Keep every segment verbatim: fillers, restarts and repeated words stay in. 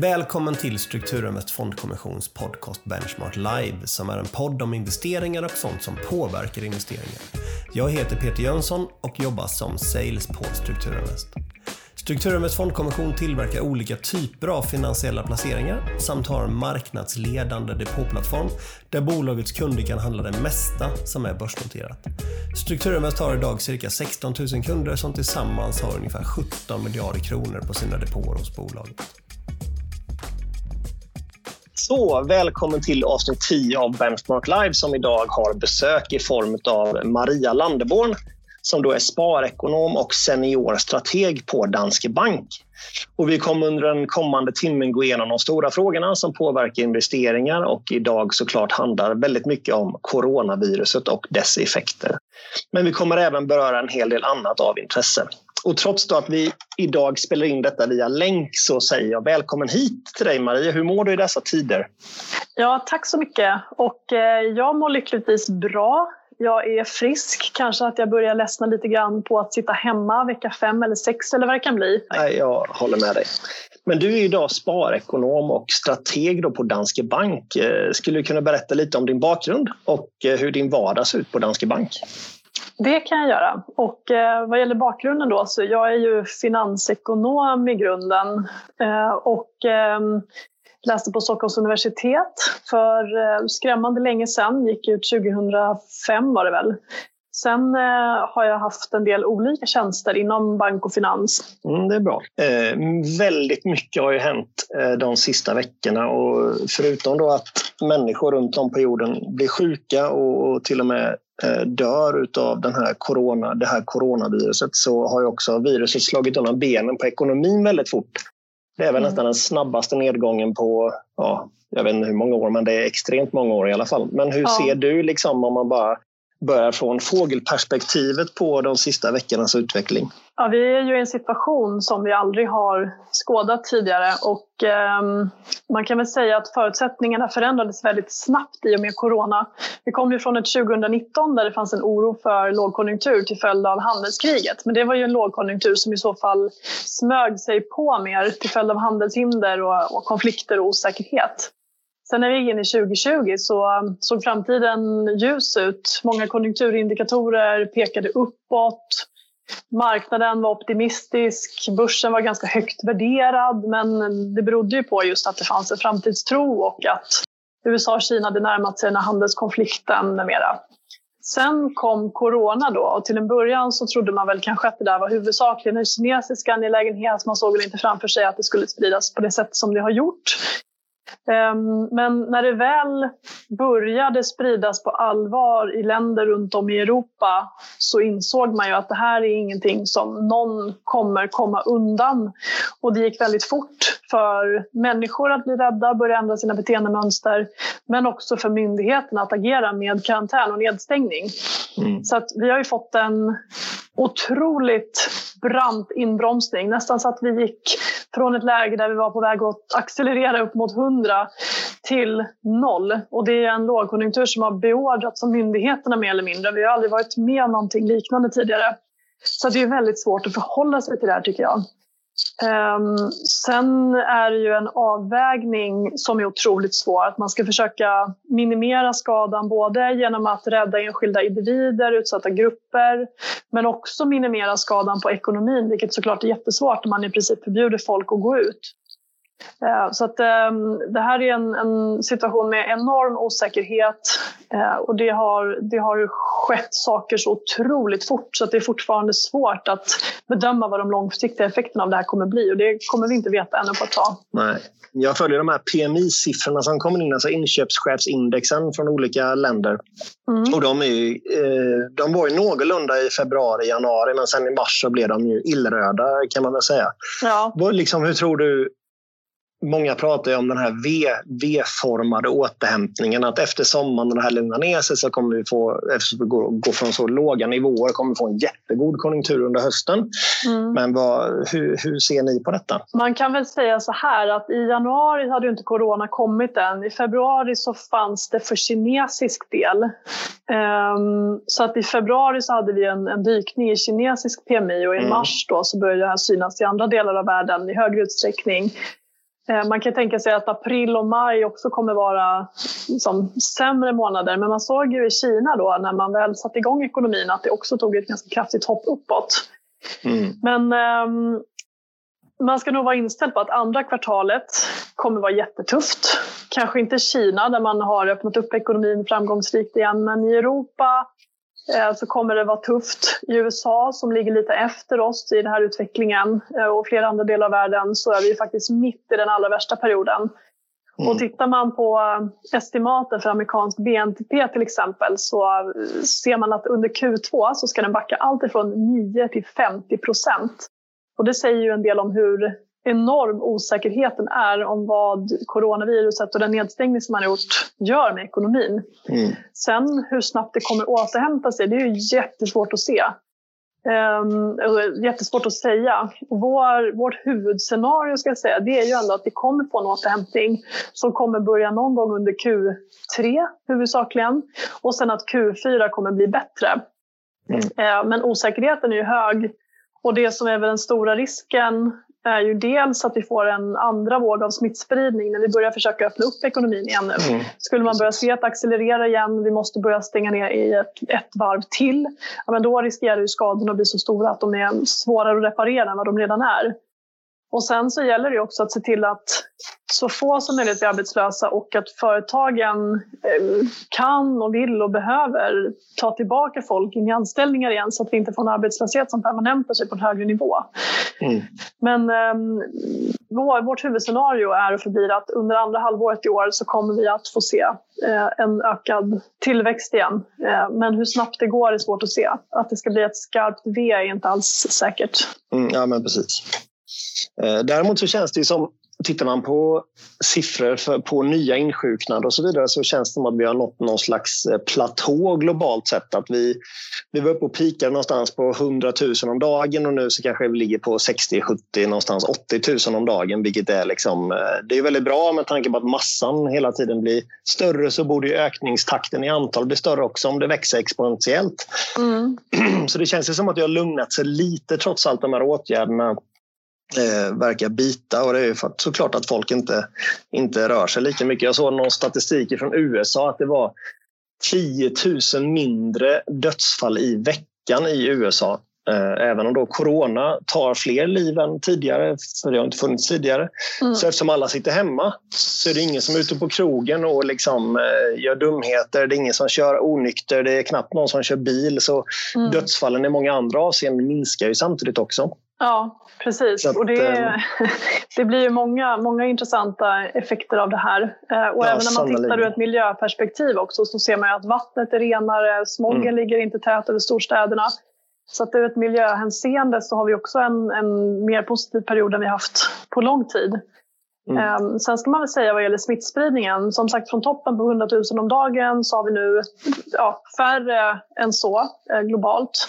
Välkommen till Strukturumets fondkommissions podcast Benchmark Live, som är en podd om investeringar och sånt som påverkar investeringar. Jag heter Peter Jönsson och jobbar som sales på Strukturumet. Strukturumets fondkommission tillverkar olika typer av finansiella placeringar samt har en marknadsledande depåplattform där bolagets kunder kan handla det mesta som är börsnoterat. Strukturumet har idag cirka sexton tusen kunder som tillsammans har ungefär sjutton miljarder kronor på sina depåer hos bolaget. Så, välkommen till avsnitt tio av Benchmark Live, som idag har besök i form av Maria Landeborn, som då är sparekonom och seniorstrateg på Danske Bank. Och vi kommer under den kommande timmen gå igenom de stora frågorna som påverkar investeringar, och idag såklart handlar väldigt mycket om coronaviruset och dess effekter. Men vi kommer även beröra en hel del annat av intresse. Och trots att vi idag spelar in detta via länk så säger jag välkommen hit till dig, Maria. Hur mår du i dessa tider? Ja, tack så mycket. Och jag mår lyckligtvis bra. Jag är frisk. Kanske att jag börjar ledsna lite grann på att sitta hemma vecka fem eller sex eller vad det kan bli. Nej, jag håller med dig. Men du är idag sparekonom och strateg då på Danske Bank. Skulle du kunna berätta lite om din bakgrund och hur din vardag ser ut på Danske Bank? Det kan jag göra. Och vad gäller bakgrunden då, så jag är ju finansekonom i grunden och läste på Stockholms universitet för skrämmande länge sedan, gick ut tjugohundrafem var det väl. Sen har jag haft en del olika tjänster inom bank och finans. Mm, det är bra. Eh, väldigt mycket har ju hänt de sista veckorna, och förutom då att människor runt om på jorden blir sjuka och till och med dör utav den här corona, det här coronaviruset, så har ju också viruset slagit undan benen på ekonomin väldigt fort. Det är väl nästan den snabbaste nedgången på, ja, jag vet inte hur många år, men det är extremt många år i alla fall. Men hur ja. ser du liksom, om man bara börjar från fågelperspektivet på de sista veckornas utveckling? Ja, vi är ju i en situation som vi aldrig har skådat tidigare, och eh, man kan väl säga att förutsättningarna förändrades väldigt snabbt i och med corona. Vi kom ju från ett tjugonitton där det fanns en oro för lågkonjunktur till följd av handelskriget. Men det var ju en lågkonjunktur som i så fall smög sig på mer till följd av handelshinder och, och konflikter och osäkerhet. Sen när vi gick in i tjugohundratjugo så såg framtiden ljus ut. Många konjunkturindikatorer pekade uppåt. Marknaden var optimistisk, börsen var ganska högt värderad, men det berodde ju på just att det fanns en framtidstro och att U S A och Kina hade närmat sig den här handelskonflikten med mera. Sen kom corona då, och till en början så trodde man väl kanske att det där var huvudsakligen en kinesisk angelägenhet. Man såg väl inte framför sig att det skulle spridas på det sätt som det har gjort. Men när det väl började spridas på allvar i länder runt om i Europa, så insåg man ju att det här är ingenting som någon kommer komma undan. Och det gick väldigt fort för människor att bli rädda, börja ändra sina beteendemönster, men också för myndigheterna att agera med karantän och nedstängning. Mm. Så att vi har ju fått en otroligt brant inbromsning. Nästan så att vi gick från ett läge där vi var på väg att accelerera upp mot hundra till noll. Och det är en lågkonjunktur som har beordrats av myndigheterna mer eller mindre. Vi har aldrig varit med om någonting liknande tidigare. Så det är väldigt svårt att förhålla sig till det här, tycker jag. Um, sen är det ju en avvägning som är otroligt svår. Att man ska försöka minimera skadan både genom att rädda enskilda individer, utsatta grupper, men också minimera skadan på ekonomin, vilket såklart är jättesvårt när man i princip förbjuder folk att gå ut. Uh, så att, um, det här är en, en situation med enorm osäkerhet, uh, och det har, det har skett saker så otroligt fort så att det är fortfarande svårt att bedöma vad de långsiktiga effekterna av det här kommer bli, och det kommer vi inte veta ännu på ett tag. Nej. Jag följer de här P M I-siffrorna som kommer in, alltså inköpschefsindexen från olika länder. Mm. Och de, är ju, eh, de var ju någorlunda i februari, januari, men sen i mars så blev de ju illröda, kan man väl säga. Ja. Var, liksom, hur tror du? Många pratar ju om den här V-formade återhämtningen, att efter sommaren när det här lugnar ner sig så kommer vi få, eftersom vi går, går från så låga nivåer, kommer vi få en jättegod konjunktur under hösten. Mm. Men vad, hur, hur ser ni på detta? Man kan väl säga så här att i januari hade ju inte corona kommit än. I februari så fanns det för kinesisk del. Um, så att i februari så hade vi en, en dykning i kinesisk P M I, och i mm. mars då så började det här synas i andra delar av världen i högre utsträckning. Man kan tänka sig att april och maj också kommer vara liksom sämre månader. Men man såg ju i Kina då när man väl satt igång ekonomin att det också tog ett ganska kraftigt hopp uppåt. Mm. Men um, man ska nog vara inställd på att andra kvartalet kommer vara jättetufft. Kanske inte Kina där man har öppnat upp ekonomin framgångsrikt igen. Men i Europa eh, så kommer det vara tufft. I U S A som ligger lite efter oss i den här utvecklingen eh, och flera andra delar av världen så är vi faktiskt mitt i den allra värsta perioden. Mm. Och tittar man på estimaten för amerikansk B N T P till exempel så ser man att under Q två så ska den backa allt ifrån nio till femtio procent. Och det säger ju en del om hur enorm osäkerheten är om vad coronaviruset och den nedstängning som man har gjort gör med ekonomin. Mm. Sen hur snabbt det kommer återhämta sig, det är ju jättesvårt att se. Um, jättesvårt att säga. Vår, vårt huvudscenario ska jag säga, det är ju ändå att vi kommer få en återhämtning som kommer börja någon gång under Q tre huvudsakligen och sen att Q fyra kommer bli bättre. Mm. Uh, men osäkerheten är ju hög och det som är väl den stora risken är ju dels att vi får en andra våg av smittspridning när vi börjar försöka öppna upp ekonomin igen nu. Mm. Skulle man börja se att accelerera igen, vi måste börja stänga ner i ett, ett varv till, ja, men då riskerar ju skadorna att bli så stora att de är svårare att reparera än vad de redan är. Och sen så gäller det också att se till att så få som möjligt blir arbetslösa och att företagen kan och vill och behöver ta tillbaka folk in i anställningar igen så att vi inte får en arbetslöshet som permanentar sig på en högre nivå. Mm. Men eh, vårt huvudscenario är och förblir att under andra halvåret i år så kommer vi att få se eh, en ökad tillväxt igen. Eh, men hur snabbt det går är svårt att se. Att det ska bli ett skarpt V är inte alls säkert. Mm, ja, men precis. Däremot så känns det som, tittar man på siffror för, på nya insjuknade och så vidare så känns det som att vi har nått någon slags platå globalt sett. Att vi, vi var uppe och pikade någonstans på hundra tusen om dagen och nu så kanske vi ligger på sextio, sjuttio, någonstans åttio tusen om dagen. Vilket är liksom, det är väldigt bra med tanke på att massan hela tiden blir större så borde ju ökningstakten i antal bli större också om det växer exponentiellt. Mm. Så det känns ju som att det har lugnat sig lite trots allt de här åtgärderna. Eh, verkar bita och det är ju för att, såklart att folk inte, inte rör sig lika mycket. Jag såg någon statistik från U S A att det var tio tusen mindre dödsfall i veckan i U S A. Eh, även om då corona tar fler liv än tidigare, för det har inte funnits tidigare. Mm. Så eftersom alla sitter hemma så är det ingen som är ute på krogen och liksom, eh, gör dumheter. Det är ingen som kör onykter, det är knappt någon som kör bil. Så mm. dödsfallen i många andra avseenden minskar ju samtidigt också. Ja, precis. Att, och det, det blir ju många, många intressanta effekter av det här. Och ja, även när man tittar ur ett miljöperspektiv också så ser man ju att vattnet är renare, smogen mm. ligger inte tät över storstäderna. Så att ur ett miljöhänseende så har vi också en, en mer positiv period än vi haft på lång tid. Mm. Sen ska man väl säga vad gäller smittspridningen. Som sagt, från toppen på hundra tusen om dagen så har vi nu ja, färre än så globalt.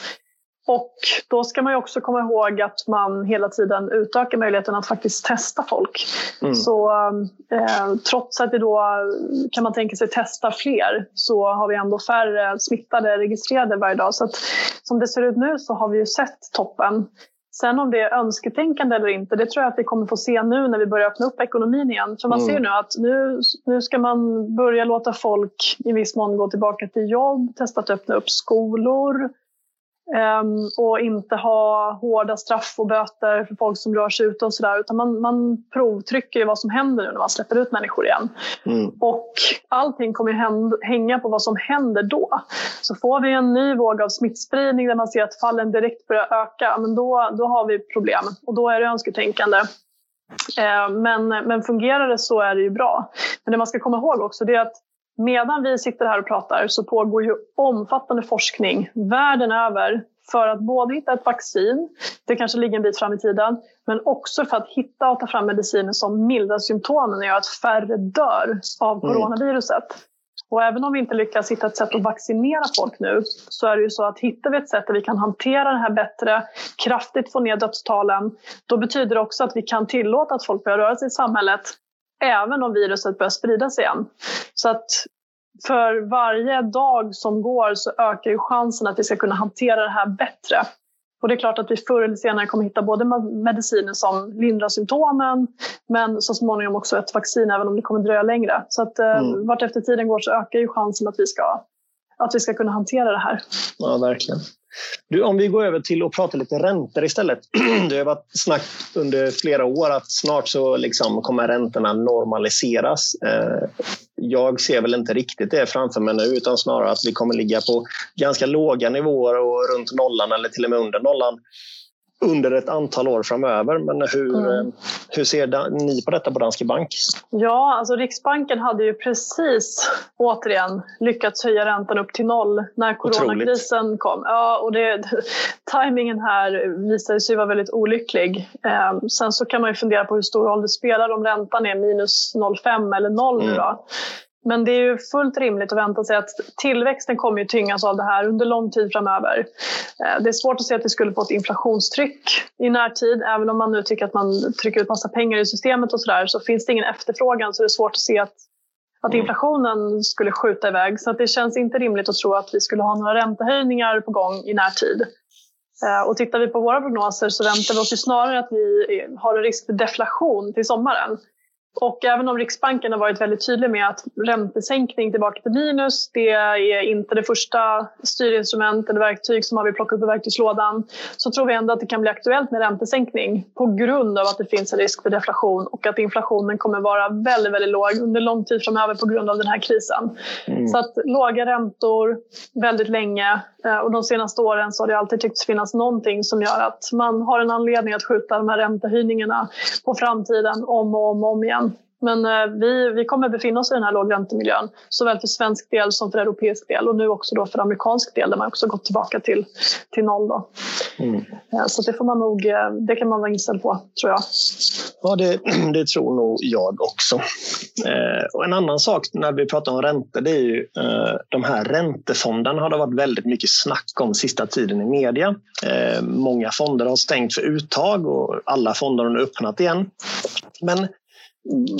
Och då ska man ju också komma ihåg att man hela tiden utökar möjligheten att faktiskt testa folk. Mm. Så eh, trots att vi då kan man tänka sig testa fler så har vi ändå färre smittade registrerade varje dag. Så att, som det ser ut nu så har vi ju sett toppen. Sen om det är önsketänkande eller inte, det tror jag att vi kommer få se nu när vi börjar öppna upp ekonomin igen. För man ser ju nu att nu, nu ska man börja låta folk i viss mån gå tillbaka till jobb, testa att öppna upp skolor. Um, och inte ha hårda straff och böter för folk som rör sig ut och sådär, utan man, man provtrycker vad som händer nu när man släpper ut människor igen. Mm. Och allting kommer hända, hänga på vad som händer då. Så får vi en ny våg av smittspridning där man ser att fallen direkt börjar öka, men då, då har vi problem och då är det önsketänkande. Uh, men, men fungerar det så är det ju bra. Men det man ska komma ihåg också det är att medan vi sitter här och pratar så pågår ju omfattande forskning världen över för att både hitta ett vaccin, det kanske ligger en bit fram i tiden, men också för att hitta och ta fram mediciner som mildrar symptomen och gör att färre dör av coronaviruset. Mm. Och även om vi inte lyckas hitta ett sätt att vaccinera folk nu så är det ju så att hittar vi ett sätt där vi kan hantera det här bättre, kraftigt få ner dödstalen, då betyder det också att vi kan tillåta att folk börjar röra sig i samhället även om viruset börjar sprida sig igen. Så att för varje dag som går så ökar ju chansen att vi ska kunna hantera det här bättre. Och det är klart att vi förr eller senare kommer hitta både mediciner som lindrar symptomen, men så småningom också ett vaccin, även om det kommer dröja längre. Så att mm. vart efter tiden går så ökar ju chansen att vi ska, att vi ska kunna hantera det här. Ja, verkligen. Du, om vi går över till att prata lite räntor istället. Det har varit snack under flera år att snart så liksom kommer räntorna normaliseras. Jag ser väl inte riktigt det framför mig nu, utan snarare att vi kommer ligga på ganska låga nivåer och runt nollan eller till och med under nollan under ett antal år framöver. Men hur, mm. hur ser ni på detta på Danske Bank? Ja, alltså Riksbanken hade ju precis återigen lyckats höja räntan upp till noll när coronakrisen Otroligt. kom. Ja, och det, tajmingen här visade sig vara väldigt olycklig. Eh, sen så kan man ju fundera på hur stor roll det spelar om räntan är minus noll komma fem eller noll mm. nu då. Men det är ju fullt rimligt att vänta sig att tillväxten kommer ju tyngas av det här under lång tid framöver. Det är svårt att se att vi skulle få ett inflationstryck i närtid. Även om man nu tycker att man trycker ut massa pengar i systemet och sådär, så finns det ingen efterfrågan, så det är svårt att se att, att inflationen skulle skjuta iväg. Så att det känns inte rimligt att tro att vi skulle ha några räntehöjningar på gång i närtid. Och tittar vi på våra prognoser så väntar vi oss ju snarare att vi har en risk för deflation till sommaren. Och även om Riksbanken har varit väldigt tydlig med att räntesänkning tillbaka till minus, det är inte det första styrinstrument eller verktyg som man vill plocka upp i verktygslådan, så tror vi ändå att det kan bli aktuellt med räntesänkning på grund av att det finns en risk för deflation och att inflationen kommer vara väldigt, väldigt låg under lång tid framöver på grund av den här krisen. Mm. Så att låga räntor väldigt länge, och de senaste åren så har det alltid tyckts finnas någonting som gör att man har en anledning att skjuta de här räntehöjningarna på framtiden om och om, om igen. Men vi, vi kommer befinna oss i den här lågräntemiljön, såväl för svensk del som för europeisk del, och nu också då för amerikansk del där man också gått tillbaka till, till noll då. Mm. Så det får man nog, det kan man vara inställd på, tror jag. Ja, det, det tror nog jag också. Eh, och en annan sak när vi pratar om räntor, det är ju eh, de här räntefonderna har det varit väldigt mycket snack om sista tiden i media. Eh, många fonder har stängt för uttag och alla fonder har öppnat igen. Men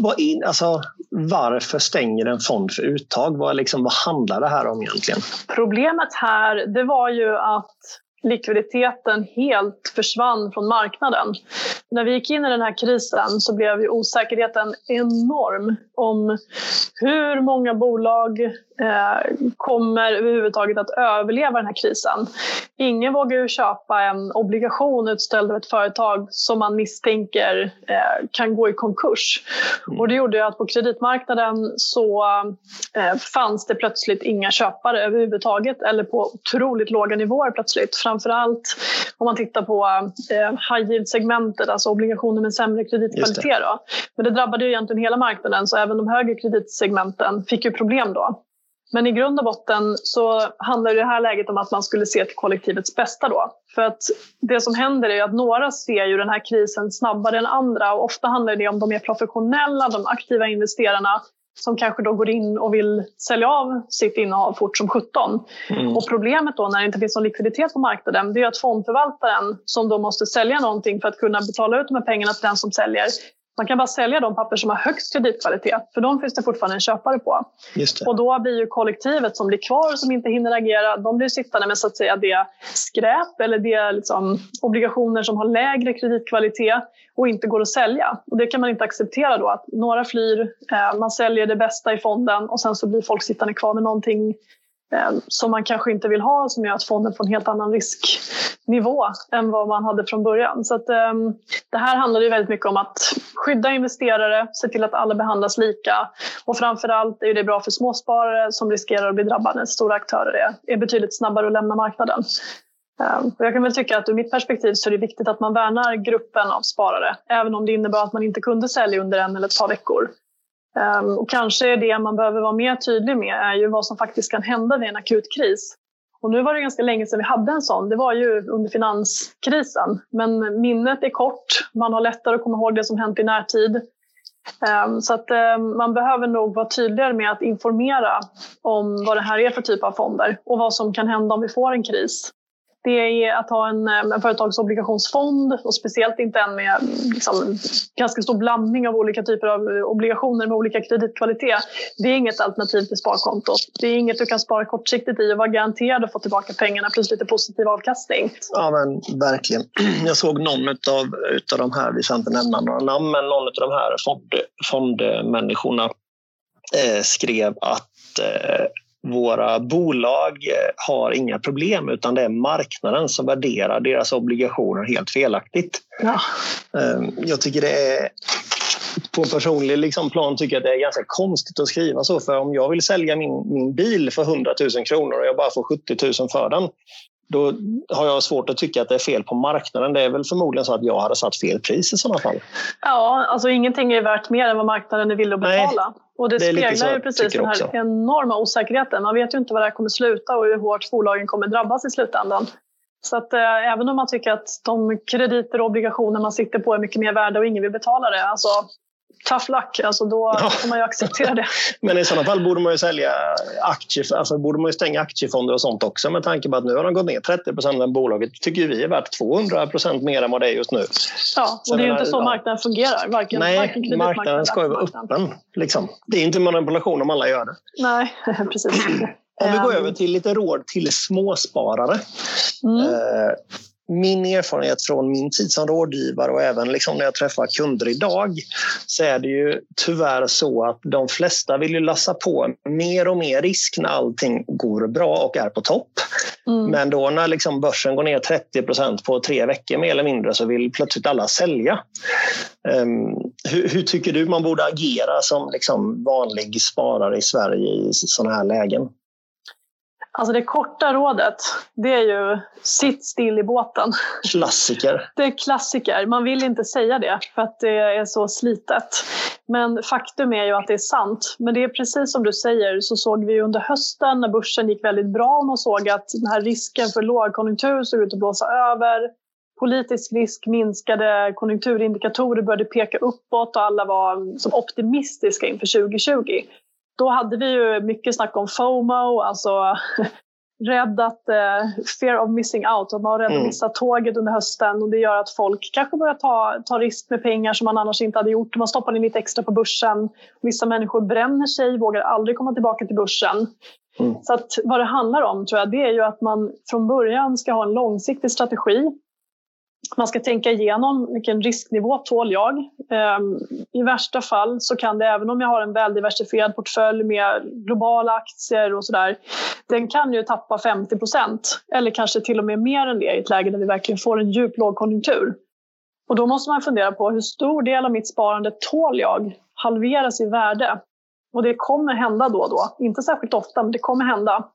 Vad in, alltså, varför stänger en fond för uttag? Vad, liksom, vad handlar det här om egentligen? Problemet här, det var ju att likviditeten helt försvann från marknaden. När vi gick in i den här krisen så blev ju osäkerheten enorm om hur många bolag eh, kommer överhuvudtaget att överleva den här krisen. Ingen vågar ju köpa en obligation utställd av ett företag som man misstänker eh, kan gå i konkurs. Och det gjorde ju att på kreditmarknaden så eh, fanns det plötsligt inga köpare överhuvudtaget, eller på otroligt låga nivåer plötsligt. Framförallt om man tittar på eh, high yield-segmentet, alltså obligationer med sämre kreditkvalitet. Då. Men det drabbade ju egentligen hela marknaden, så även de högre kreditsegmenten fick ju problem då. Men i grund och botten så handlar det här läget om att man skulle se till kollektivets bästa då. För att det som händer är att några ser ju den här krisen snabbare än andra, och ofta handlar det om de mer professionella, de aktiva investerarna, som kanske då går in och vill sälja av sitt innehav fort som sjutton. Mm. Och problemet då när det inte finns någon likviditet på marknaden, det är att fondförvaltaren som då måste sälja någonting för att kunna betala ut de här pengarna till den som säljer, man kan bara sälja de papper som har högst kreditkvalitet, för de finns det fortfarande en köpare på. Just det. Och då blir ju kollektivet som blir kvar, som inte hinner agera, de blir sittande med så att säga det skräp eller det liksom obligationer som har lägre kreditkvalitet och inte går att sälja. Och det kan man inte acceptera då, att några flyr, man säljer det bästa i fonden och sen så blir folk sittande kvar med någonting som man kanske inte vill ha, som gör att fonden får en helt annan risknivå än vad man hade från början. Så att, um, det här handlar ju väldigt mycket om att skydda investerare, se till att alla behandlas lika, och framförallt är det bra för småsparare som riskerar att bli drabbade när stora aktörer är, är betydligt snabbare att lämna marknaden. Um, och jag kan väl tycka att ur mitt perspektiv så är det viktigt att man värnar gruppen av sparare, även om det innebär att man inte kunde sälja under en eller ett par veckor. Och kanske det man behöver vara mer tydlig med är ju vad som faktiskt kan hända vid en akut kris. Och nu var det ganska länge sedan vi hade en sån. Det var ju under finanskrisen. Men minnet är kort. Man har lättare att komma ihåg det som hänt i närtid. Så att man behöver nog vara tydligare med att informera om vad det här är för typ av fonder och vad som kan hända om vi får en kris. det är att ha en, en företagsobligationsfond, och speciellt inte en med liksom, ganska stor blandning av olika typer av obligationer med olika kreditkvalitet. Det är inget alternativ till sparkonto. Det är inget du kan spara kortsiktigt i och vara garanterad att få tillbaka pengarna plus lite positiv avkastning. Ja, men verkligen. Jag såg någon utav, utav de här, vi ska inte nämna några namn, men någon utav de här fond, fondmänniskorna eh, skrev att eh, våra bolag har inga problem, utan det är marknaden som värderar deras obligationer helt felaktigt. Ja. Jag tycker det är, på personlig liksom plan tycker jag det är ganska konstigt att skriva så. För om jag vill sälja min, min bil för hundratusen kronor och jag bara får sjuttiotusen för den, då har jag svårt att tycka att det är fel på marknaden. Det är väl förmodligen så att jag hade satt fel pris i sådana fall. Ja, alltså ingenting är värt mer än vad marknaden är villig att betala. Nej, och det, det speglar så, ju precis den här också. Enorma osäkerheten. Man vet ju inte vad det här kommer sluta och hur hårt bolagen kommer drabbas i slutändan. Så att eh, även om man tycker att de krediter och obligationer man sitter på är mycket mer värda och ingen vill betala det, alltså... tough luck, alltså då får man ju acceptera det. Men i sådana fall borde man ju sälja aktier, alltså borde man ju stänga aktiefonder och sånt också, med tanke på att nu har de gått ner trettio procent av bolaget, tycker vi är värt tvåhundra procent mer än vad det är just nu. Ja, och det är ju inte så marknaden fungerar. Varken, nej, varken marknaden ska ju vara öppen. Liksom. Det är inte manipulation om alla gör det. Nej, precis. Om vi går över till lite råd till småsparare. Mm. Eh, Min erfarenhet från min tid som rådgivare och även liksom när jag träffar kunder idag, så är det ju tyvärr så att de flesta vill ju lassa på mer och mer risk när allting går bra och är på topp. Mm. Men då när liksom börsen går ner trettio procent på tre veckor mer eller mindre, så vill plötsligt alla sälja. Um, hur, hur tycker du man borde agera som liksom vanlig sparare i Sverige i sådana här lägen? Alltså det korta rådet, det är ju sitt still i båten. Klassiker. Det är klassiker. Man vill inte säga det för att det är så slitet. Men faktum är ju att det är sant. Men det är precis som du säger, så såg vi under hösten när börsen gick väldigt bra och man såg att den här risken för lågkonjunktur såg ut att blåsa över. Politisk risk minskade, konjunkturindikatorer började peka uppåt och alla var som optimistiska inför tjugohundratjugo. Då hade vi ju mycket snack om FOMO, alltså rädd att, eh, fear of missing out. Och man var rädd att missa tåget under hösten, och det gör att folk kanske börjar ta, ta risk med pengar som man annars inte hade gjort. Man stoppar in lite extra på börsen. Vissa människor bränner sig, vågar aldrig komma tillbaka till börsen. Mm. Så att vad det handlar om tror jag, det är ju att man från början ska ha en långsiktig strategi. Man ska tänka igenom vilken risknivå tål jag. Um, I värsta fall så kan det, även om jag har en väl diversifierad portfölj med globala aktier och sådär, den kan ju tappa femtio procent eller kanske till och med mer än det i ett läge där vi verkligen får en djup lågkonjunktur. Och då måste man fundera på hur stor del av mitt sparande tål jag halveras i värde. Och det kommer hända då och då. Inte särskilt ofta, men det kommer hända.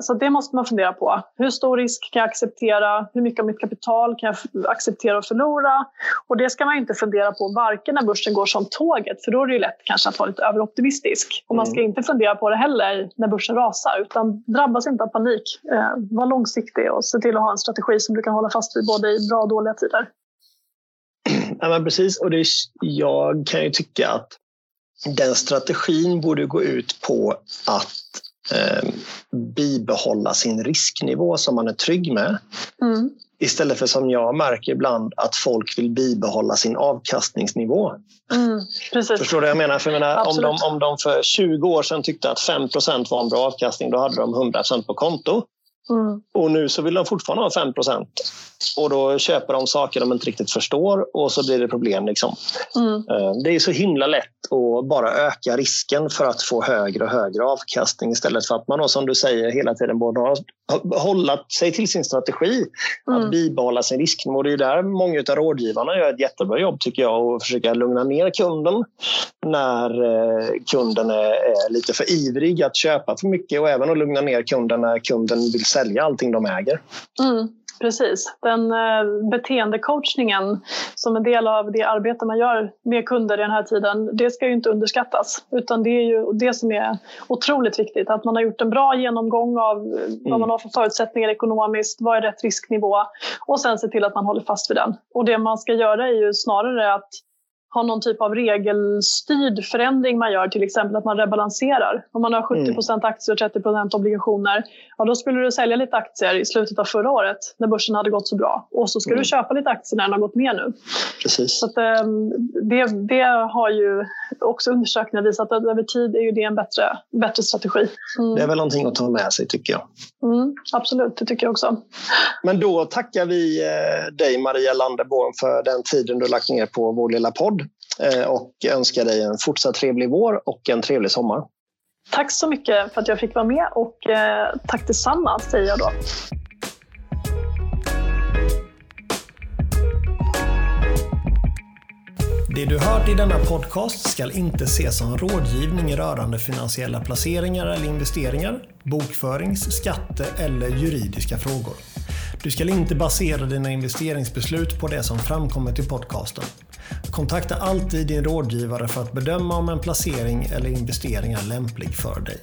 Så det måste man fundera på. Hur stor risk kan jag acceptera? Hur mycket av mitt kapital kan jag acceptera och förlora? Och det ska man inte fundera på varken när börsen går som tåget. För då är det ju lätt kanske att vara lite överoptimistisk. Och man ska inte fundera på det heller när börsen rasar. Utan drabbas inte av panik. Var långsiktig och se till att ha en strategi som du kan hålla fast vid både i bra och dåliga tider. Ja, men precis. Och det är, jag kan ju tycka att den strategin borde gå ut på att Eh, bibehålla sin risknivå som man är trygg med. Mm. Istället för som jag märker ibland att folk vill bibehålla sin avkastningsnivå. Mm, precis. Förstår du vad jag menar? För jag menar om, de, om de för tjugo år sedan tyckte att fem procent var en bra avkastning, då hade de hundra procent på konto. Mm. Och nu så vill de fortfarande ha fem procent. Och då köper de saker de inte riktigt förstår, och så blir det problem liksom. Mm. Det är så himla lätt att bara öka risken för att få högre och högre avkastning, istället för att man då, som du säger, hela tiden borde hålla sig till sin strategi. Mm. Att bibehålla sin risknivå. Det är ju där många av rådgivarna gör ett jättebra jobb, tycker jag, och försöka lugna ner kunden när kunden är lite för ivrig att köpa för mycket, och även att lugna ner kunden när kunden vill sälja allting de äger. Mm. Precis. Den eh, beteendecoachningen som en del av det arbete man gör med kunder i den här tiden, det ska ju inte underskattas. Utan det är ju det som är otroligt viktigt. Att man har gjort en bra genomgång av mm. vad man har för förutsättningar ekonomiskt, vad är rätt risknivå, och sen se till att man håller fast vid den. Och det man ska göra är ju snarare att ha någon typ av regelstyrd förändring man gör, till exempel att man rebalanserar. Om man har sjuttio procent aktier och trettio procent obligationer, ja, då skulle du sälja lite aktier i slutet av förra året när börsen hade gått så bra. Och så ska mm. du köpa lite aktier när den har gått ner nu. Precis. Så att, det, det har ju också undersökningar visat att över tid är ju det en bättre, bättre strategi. Mm. Det är väl någonting att ta med sig, tycker jag. Mm, absolut, det tycker jag också. Men då tackar vi dig, Maria Landeborn, för den tiden du lagt ner på vår lilla podd. Och önskar dig en fortsatt trevlig vår och en trevlig sommar. Tack så mycket för att jag fick vara med, och tack detsamma säger jag då. Det du hört i denna podcast ska inte ses som rådgivning rörande finansiella placeringar eller investeringar, bokförings-, skatte- eller juridiska frågor. Du ska inte basera dina investeringsbeslut på det som framkommit i podcasten. Kontakta alltid din rådgivare för att bedöma om en placering eller investering är lämplig för dig.